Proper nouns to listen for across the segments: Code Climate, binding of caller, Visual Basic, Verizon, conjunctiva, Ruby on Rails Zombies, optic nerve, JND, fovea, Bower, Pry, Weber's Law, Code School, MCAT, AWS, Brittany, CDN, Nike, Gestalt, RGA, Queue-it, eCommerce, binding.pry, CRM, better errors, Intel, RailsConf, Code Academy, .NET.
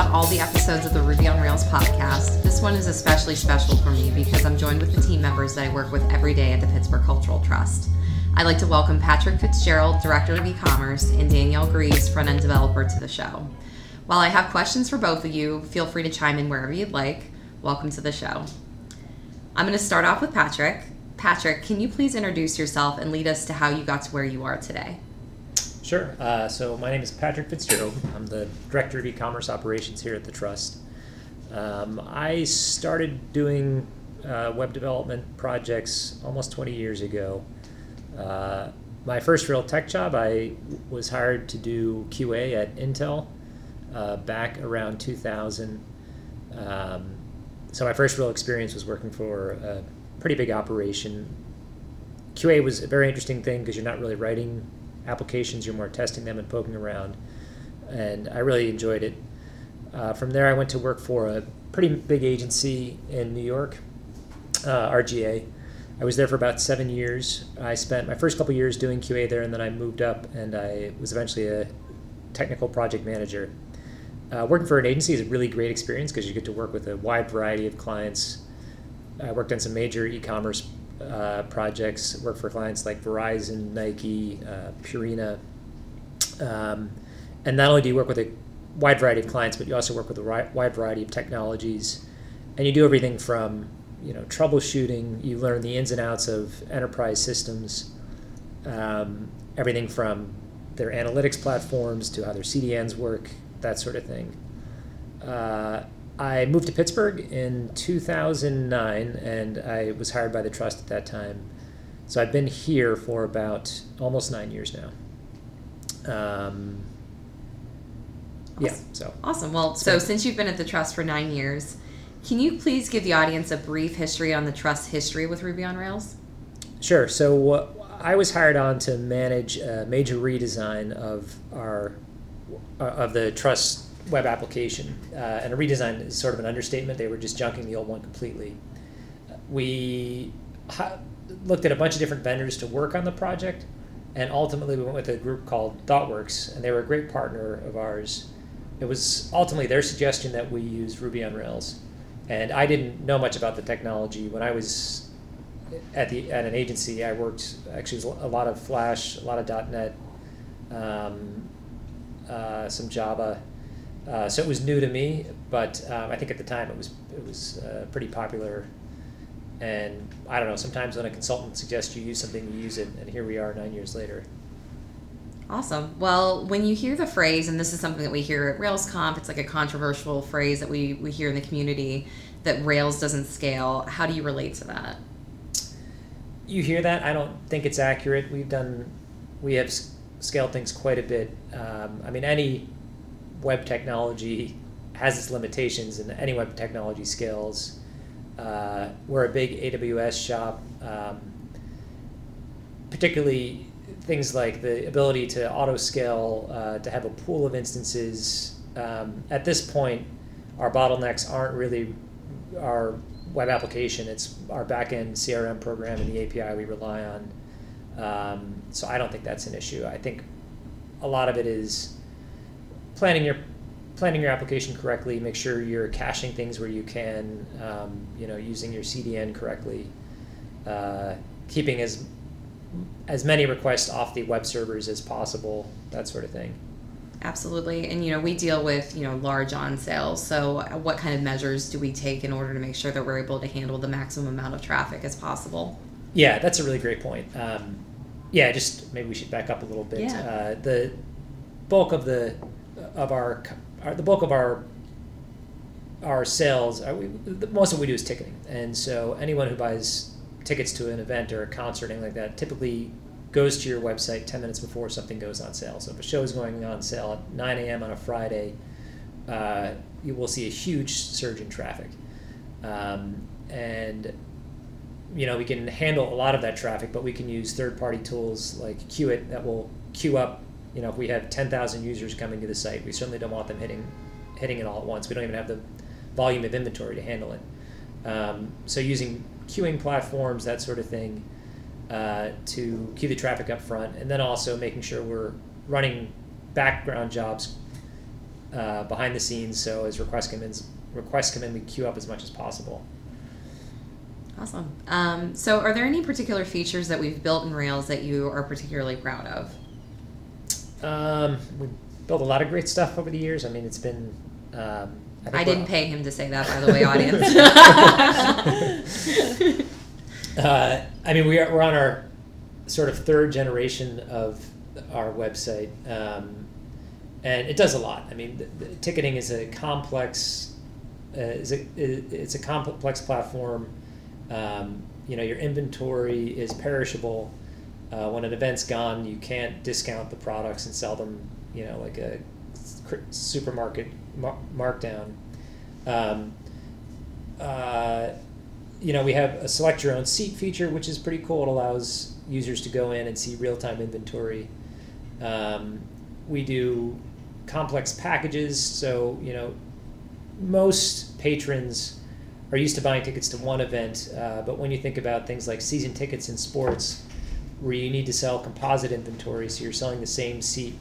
about all the episodes of the Ruby on Rails podcast, this one is especially special for me because I'm joined with the team members that I work with every day at the Pittsburgh Cultural Trust. I'd like to welcome Patrick Fitzgerald, Director of E-commerce, and Danielle Greaves, front-end developer, to the show. While I have questions for both of you, feel free to chime in wherever you'd like. Welcome to the show. I'm going to start off with Patrick. Patrick, can you please introduce yourself and lead us to how you got to where you are today? Sure. So my name is Patrick Fitzgerald. I'm the Director of E-commerce Operations here at the Trust. I started doing web development projects almost 20 years ago. My first real tech job, I was hired to do QA at Intel back around 2000. So my first real experience was working for a pretty big operation. QA was a very interesting thing because you're not really writing applications, you're more testing them and poking around, and I really enjoyed it. From there I went to work for a pretty big agency in New York, RGA. I was there for about 7 years. I spent my first couple years doing QA there, and then I moved up and I was eventually a technical project manager. Working for an agency is a really great experience because you get to work with a wide variety of clients. I worked on some major e-commerce projects, worked for clients like Verizon, Nike, Purina. And not only do you work with a wide variety of clients, but you also work with a wide variety of technologies. And you do everything from, you know, troubleshooting, you learn the ins and outs of enterprise systems, everything from their analytics platforms to how their CDNs work, that sort of thing. I moved to Pittsburgh in 2009, and I was hired by the Trust at that time. So I've been here for about almost 9 years now. Awesome. Yeah, so. Awesome. Well, so since you've been at the Trust for 9 years, can you please give the audience a brief history on the Trust's history with Ruby on Rails? Sure. So I was hired on to manage a major redesign of the Trust web application, and a redesign is sort of an understatement. They were just junking the old one completely. We looked at a bunch of different vendors to work on the project, and ultimately we went with a group called ThoughtWorks, and they were a great partner of ours. It was ultimately their suggestion that we use Ruby on Rails, and I didn't know much about the technology. When I was at an agency, I worked actually a lot of Flash, a lot of .NET, some Java. So it was new to me, but I think at the time it was pretty popular. And I don't know, sometimes when a consultant suggests you use something, you use it, and here we are 9 years later. Awesome. Well, when you hear the phrase, and this is something that we hear at RailsConf, it's like a controversial phrase that we hear in the community, that Rails doesn't scale. How do you relate to that? You hear that? I don't think it's accurate. We have scaled things quite a bit. I mean, any web technology has its limitations, and any web technology scales. We're a big AWS shop. Particularly things like the ability to auto-scale, to have a pool of instances. At this point, our bottlenecks aren't really our web application. It's our back-end CRM program and the API we rely on. So I don't think that's an issue. I think a lot of it is planning your application correctly, make sure you're caching things where you can, using your CDN correctly, keeping as many requests off the web servers as possible, that sort of thing. Absolutely. And, we deal with, large on sales. So what kind of measures do we take in order to make sure that we're able to handle the maximum amount of traffic as possible? Yeah, that's a really great point. Just maybe we should back up a little bit. Yeah. The bulk of our sales, most of what we do is ticketing, and so anyone who buys tickets to an event or a concert, anything like that, typically goes to your website 10 minutes before something goes on sale. So if a show is going on sale at 9 a.m. on a Friday, you will see a huge surge in traffic, and we can handle a lot of that traffic, but we can use third-party tools like Queue-it that will queue up. If we have 10,000 users coming to the site, we certainly don't want them hitting it all at once. We don't even have the volume of inventory to handle it. So using queuing platforms, that sort of thing, to queue the traffic up front, and then also making sure we're running background jobs behind the scenes, so as requests come in, we queue up as much as possible. Awesome. So are there any particular features that we've built in Rails that you are particularly proud of? We've built a lot of great stuff over the years. I mean, it's been... I didn't pay him to say that, by the way, audience. I mean, we're on our sort of third generation of our website, and it does a lot. I mean, the ticketing is a complex... it's a complex platform. You know, your inventory is perishable. When an event's gone, you can't discount the products and sell them, you know, like a supermarket markdown. You know, we have a select your own seat feature, which is pretty cool. It allows users to go in and see real-time inventory. We do complex packages. So, you know, most patrons are used to buying tickets to one event, but when you think about things like season tickets in sports, where you need to sell composite inventory, so you're selling the same seat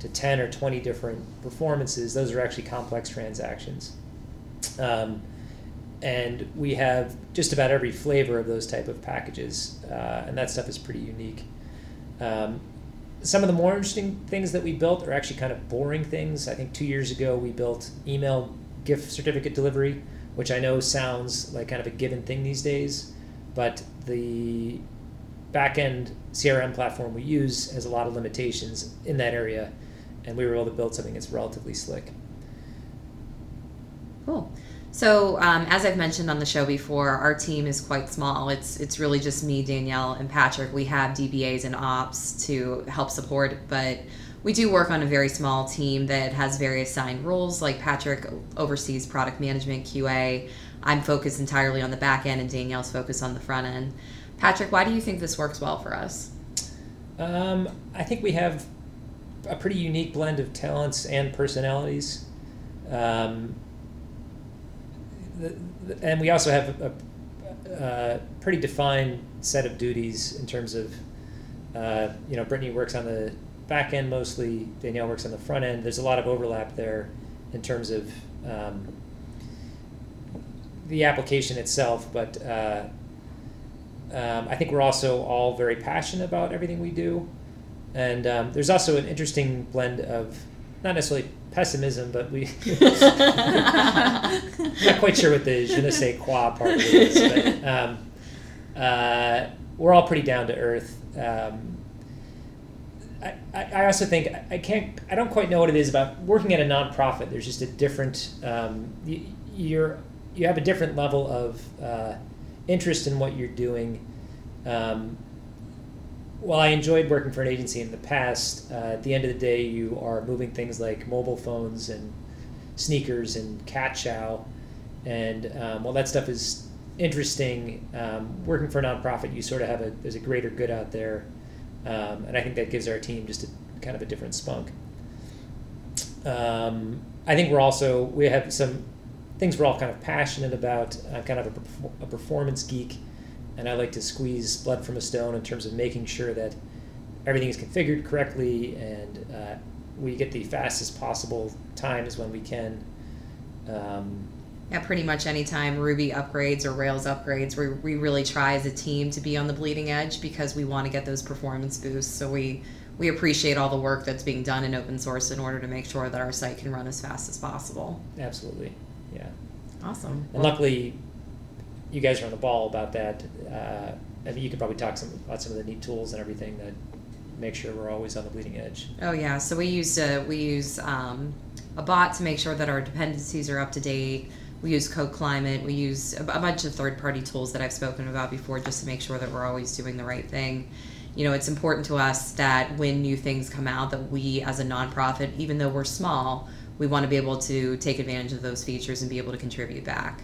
to 10 or 20 different performances, those are actually complex transactions. And we have just about every flavor of those type of packages, and that stuff is pretty unique. Some of the more interesting things that we built are actually kind of boring things. I think 2 years ago we built email gift certificate delivery, which I know sounds like kind of a given thing these days, but the back-end CRM platform we use has a lot of limitations in that area, and we were able to build something that's relatively slick. Cool. So as I've mentioned on the show before, our team is quite small. It's really just me, Danielle, and Patrick. We have DBAs and ops to help support, but we do work on a very small team that has very assigned roles. Like Patrick oversees product management, QA. I'm focused entirely on the back end, and Danielle's focused on the front end. Patrick, why do you think this works well for us? I think we have a pretty unique blend of talents and personalities. And we also have a pretty defined set of duties in terms of, you know, Brittany works on the back end mostly, Danielle works on the front end. There's a lot of overlap there in terms of the application itself, but I think we're also all very passionate about everything we do. And there's also an interesting blend of, not necessarily pessimism, but we I'm not quite sure what the je ne sais quoi part of it is, but we're all pretty down to earth. I also think I don't quite know what it is about working at a nonprofit. There's just a different you have a different level of interest in what you're doing. While I enjoyed working for an agency in the past, at the end of the day, you are moving things like mobile phones and sneakers and cat chow, and while that stuff is interesting, working for a nonprofit, you sort of have there's a greater good out there. And I think that gives our team just kind of a different spunk. I think we have some things we're all kind of passionate about. I'm kind of a performance geek, and I like to squeeze blood from a stone in terms of making sure that everything is configured correctly and we get the fastest possible times when we can. Pretty much any time Ruby upgrades or Rails upgrades, we really try as a team to be on the bleeding edge because we want to get those performance boosts. So we appreciate all the work that's being done in open source in order to make sure that our site can run as fast as possible. Absolutely, yeah. Awesome. And luckily, you guys are on the ball about that. I mean, you could probably talk about some of the neat tools and everything that make sure we're always on the bleeding edge. Oh yeah, so we use a bot to make sure that our dependencies are up to date. We use Code Climate. We use a bunch of third-party tools that I've spoken about before just to make sure that we're always doing the right thing. You know, it's important to us that when new things come out that we, as a nonprofit, even though we're small, we want to be able to take advantage of those features and be able to contribute back.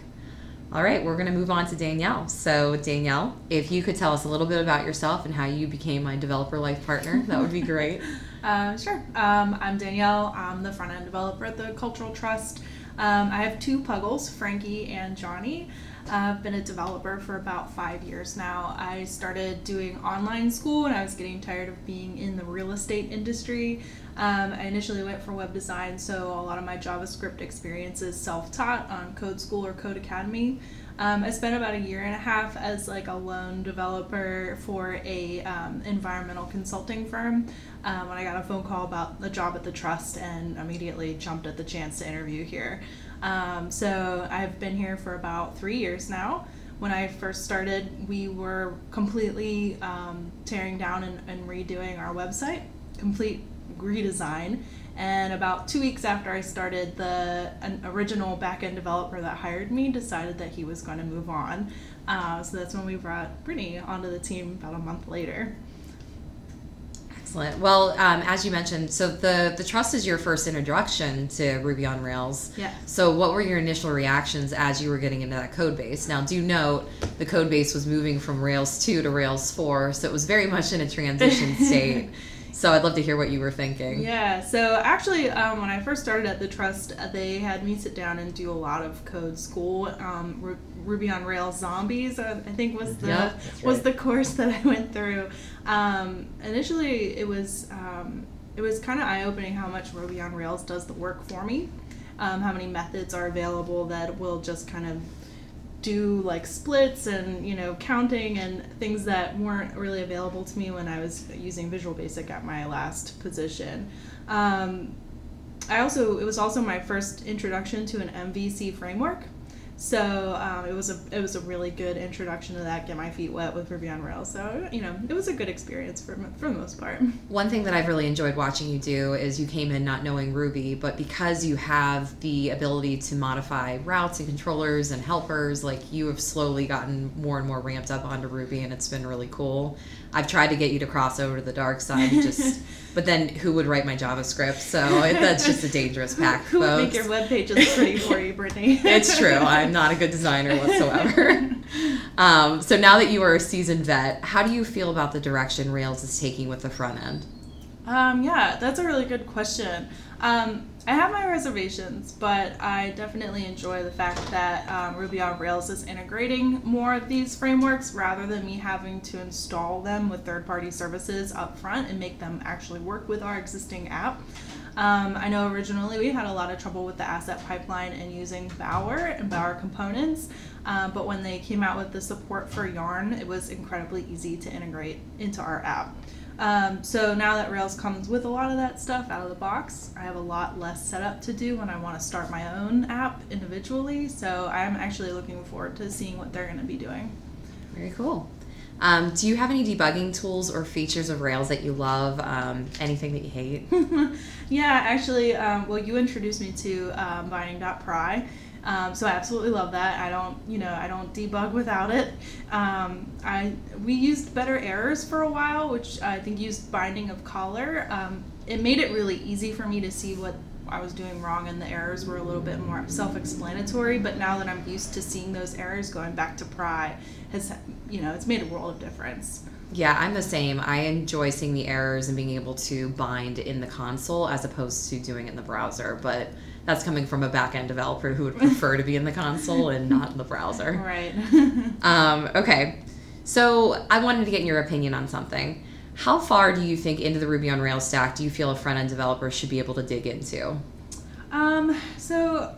All right, we're going to move on to Danielle. So, Danielle, if you could tell us a little bit about yourself and how you became my developer life partner, that would be great. Sure. I'm Danielle. I'm the front-end developer at the Cultural Trust. I have two puggles, Frankie and Johnny. I've been a developer for about 5 years now. I started doing online school when I was getting tired of being in the real estate industry. I initially went for web design, so a lot of my JavaScript experience is self-taught on Code School or Code Academy. I spent about a year and a half as like a lone developer for a environmental consulting firm when I got a phone call about a job at the trust and immediately jumped at the chance to interview here. So I've been here for about 3 years now. When I first started, we were completely tearing down and redoing our website, complete redesign. And about 2 weeks after I started, an original back-end developer that hired me decided that he was going to move on. So that's when we brought Brittany onto the team about a month later. Excellent. Well, as you mentioned, so the trust is your first introduction to Ruby on Rails. Yeah. So what were your initial reactions as you were getting into that code base? Now, do note the code base was moving from Rails 2 to Rails 4, so it was very much in a transition state. So I'd love to hear what you were thinking. Yeah, so actually when I first started at the Trust, they had me sit down and do a lot of Code School. Ruby on Rails Zombies, I think was the the course that I went through. Initially it was kind of eye-opening how much Ruby on Rails does the work for me, how many methods are available that will just kind of do like splits and, you know, counting and things that weren't really available to me when I was using Visual Basic at my last position. It was also my first introduction to an MVC framework. So it was a really good introduction to that, get my feet wet with Ruby on Rails. So, you know, it was a good experience for the most part. One thing that I've really enjoyed watching you do is you came in not knowing Ruby, but because you have the ability to modify routes and controllers and helpers, like you have slowly gotten more and more ramped up onto Ruby, and it's been really cool. I've tried to get you to cross over to the dark side, but then who would write my JavaScript? So that's just a dangerous pack, folks. Who would make your web pages pretty for you, Brittany? It's true. I'm not a good designer whatsoever. So now that you are a seasoned vet, how do you feel about the direction Rails is taking with the front end? Yeah, that's a really good question. I have my reservations, but I definitely enjoy the fact that Ruby on Rails is integrating more of these frameworks rather than me having to install them with third-party services up front and make them actually work with our existing app. I know originally we had a lot of trouble with the asset pipeline and using Bower and Bower components, but when they came out with the support for Yarn, it was incredibly easy to integrate into our app. So now that Rails comes with a lot of that stuff out of the box, I have a lot less setup to do when I want to start my own app individually. So I'm actually looking forward to seeing what they're going to be doing. Very cool. Do you have any debugging tools or features of Rails that you love? Anything that you hate? Yeah, actually, you introduced me to binding.pry. So I absolutely love that. I don't debug without it. We used better errors for a while, which I think used binding of caller. It made it really easy for me to see what I was doing wrong, and the errors were a little bit more self-explanatory. But now that I'm used to seeing those errors, going back to Pry has, it's made a world of difference. Yeah, I'm the same. I enjoy seeing the errors and being able to bind in the console as opposed to doing it in the browser. But that's coming from a back-end developer who would prefer to be in the console and not in the browser. Right. Okay. So I wanted to get your opinion on something. How far do you think into the Ruby on Rails stack do you feel a front-end developer should be able to dig into? So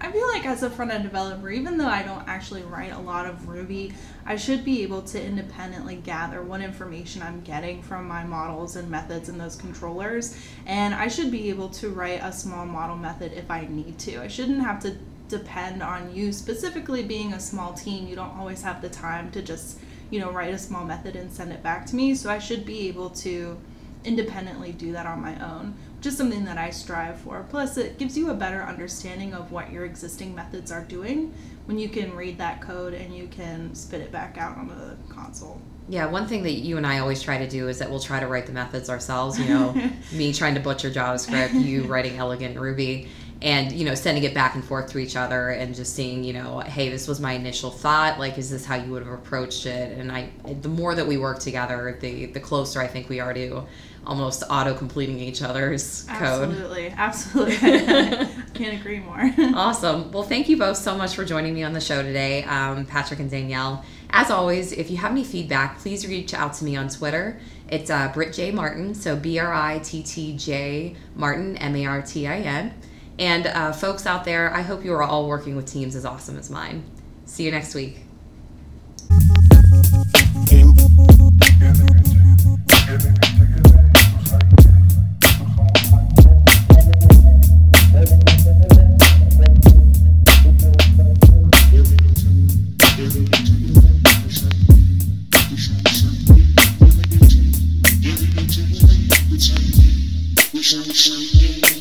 I feel like as a front-end developer, even though I don't actually write a lot of Ruby, I should be able to independently gather what information I'm getting from my models and methods and those controllers, and I should be able to write a small model method if I need to. I shouldn't have to depend on you. Specifically being a small team, you don't always have the time to just, write a small method and send it back to me, so I should be able to independently do that on my own. Just something that I strive for. Plus, it gives you a better understanding of what your existing methods are doing when you can read that code and you can spit it back out on the console. Yeah, one thing that you and I always try to do is that we'll try to write the methods ourselves, me trying to butcher JavaScript, you writing elegant Ruby. and, you know, sending it back and forth to each other and just seeing, you know, hey, this was my initial thought. Like, is this how you would have approached it? And the more that we work together, the closer I think we are to almost auto-completing each other's code. Absolutely. Can't agree more. Awesome. Well, thank you both so much for joining me on the show today, Patrick and Danielle. As always, if you have any feedback, please reach out to me on Twitter. It's Britt J. Martin, so B-R-I-T-T-J Martin, M-A-R-T-I-N. And folks out there, I hope you are all working with teams as awesome as mine. See you next week. We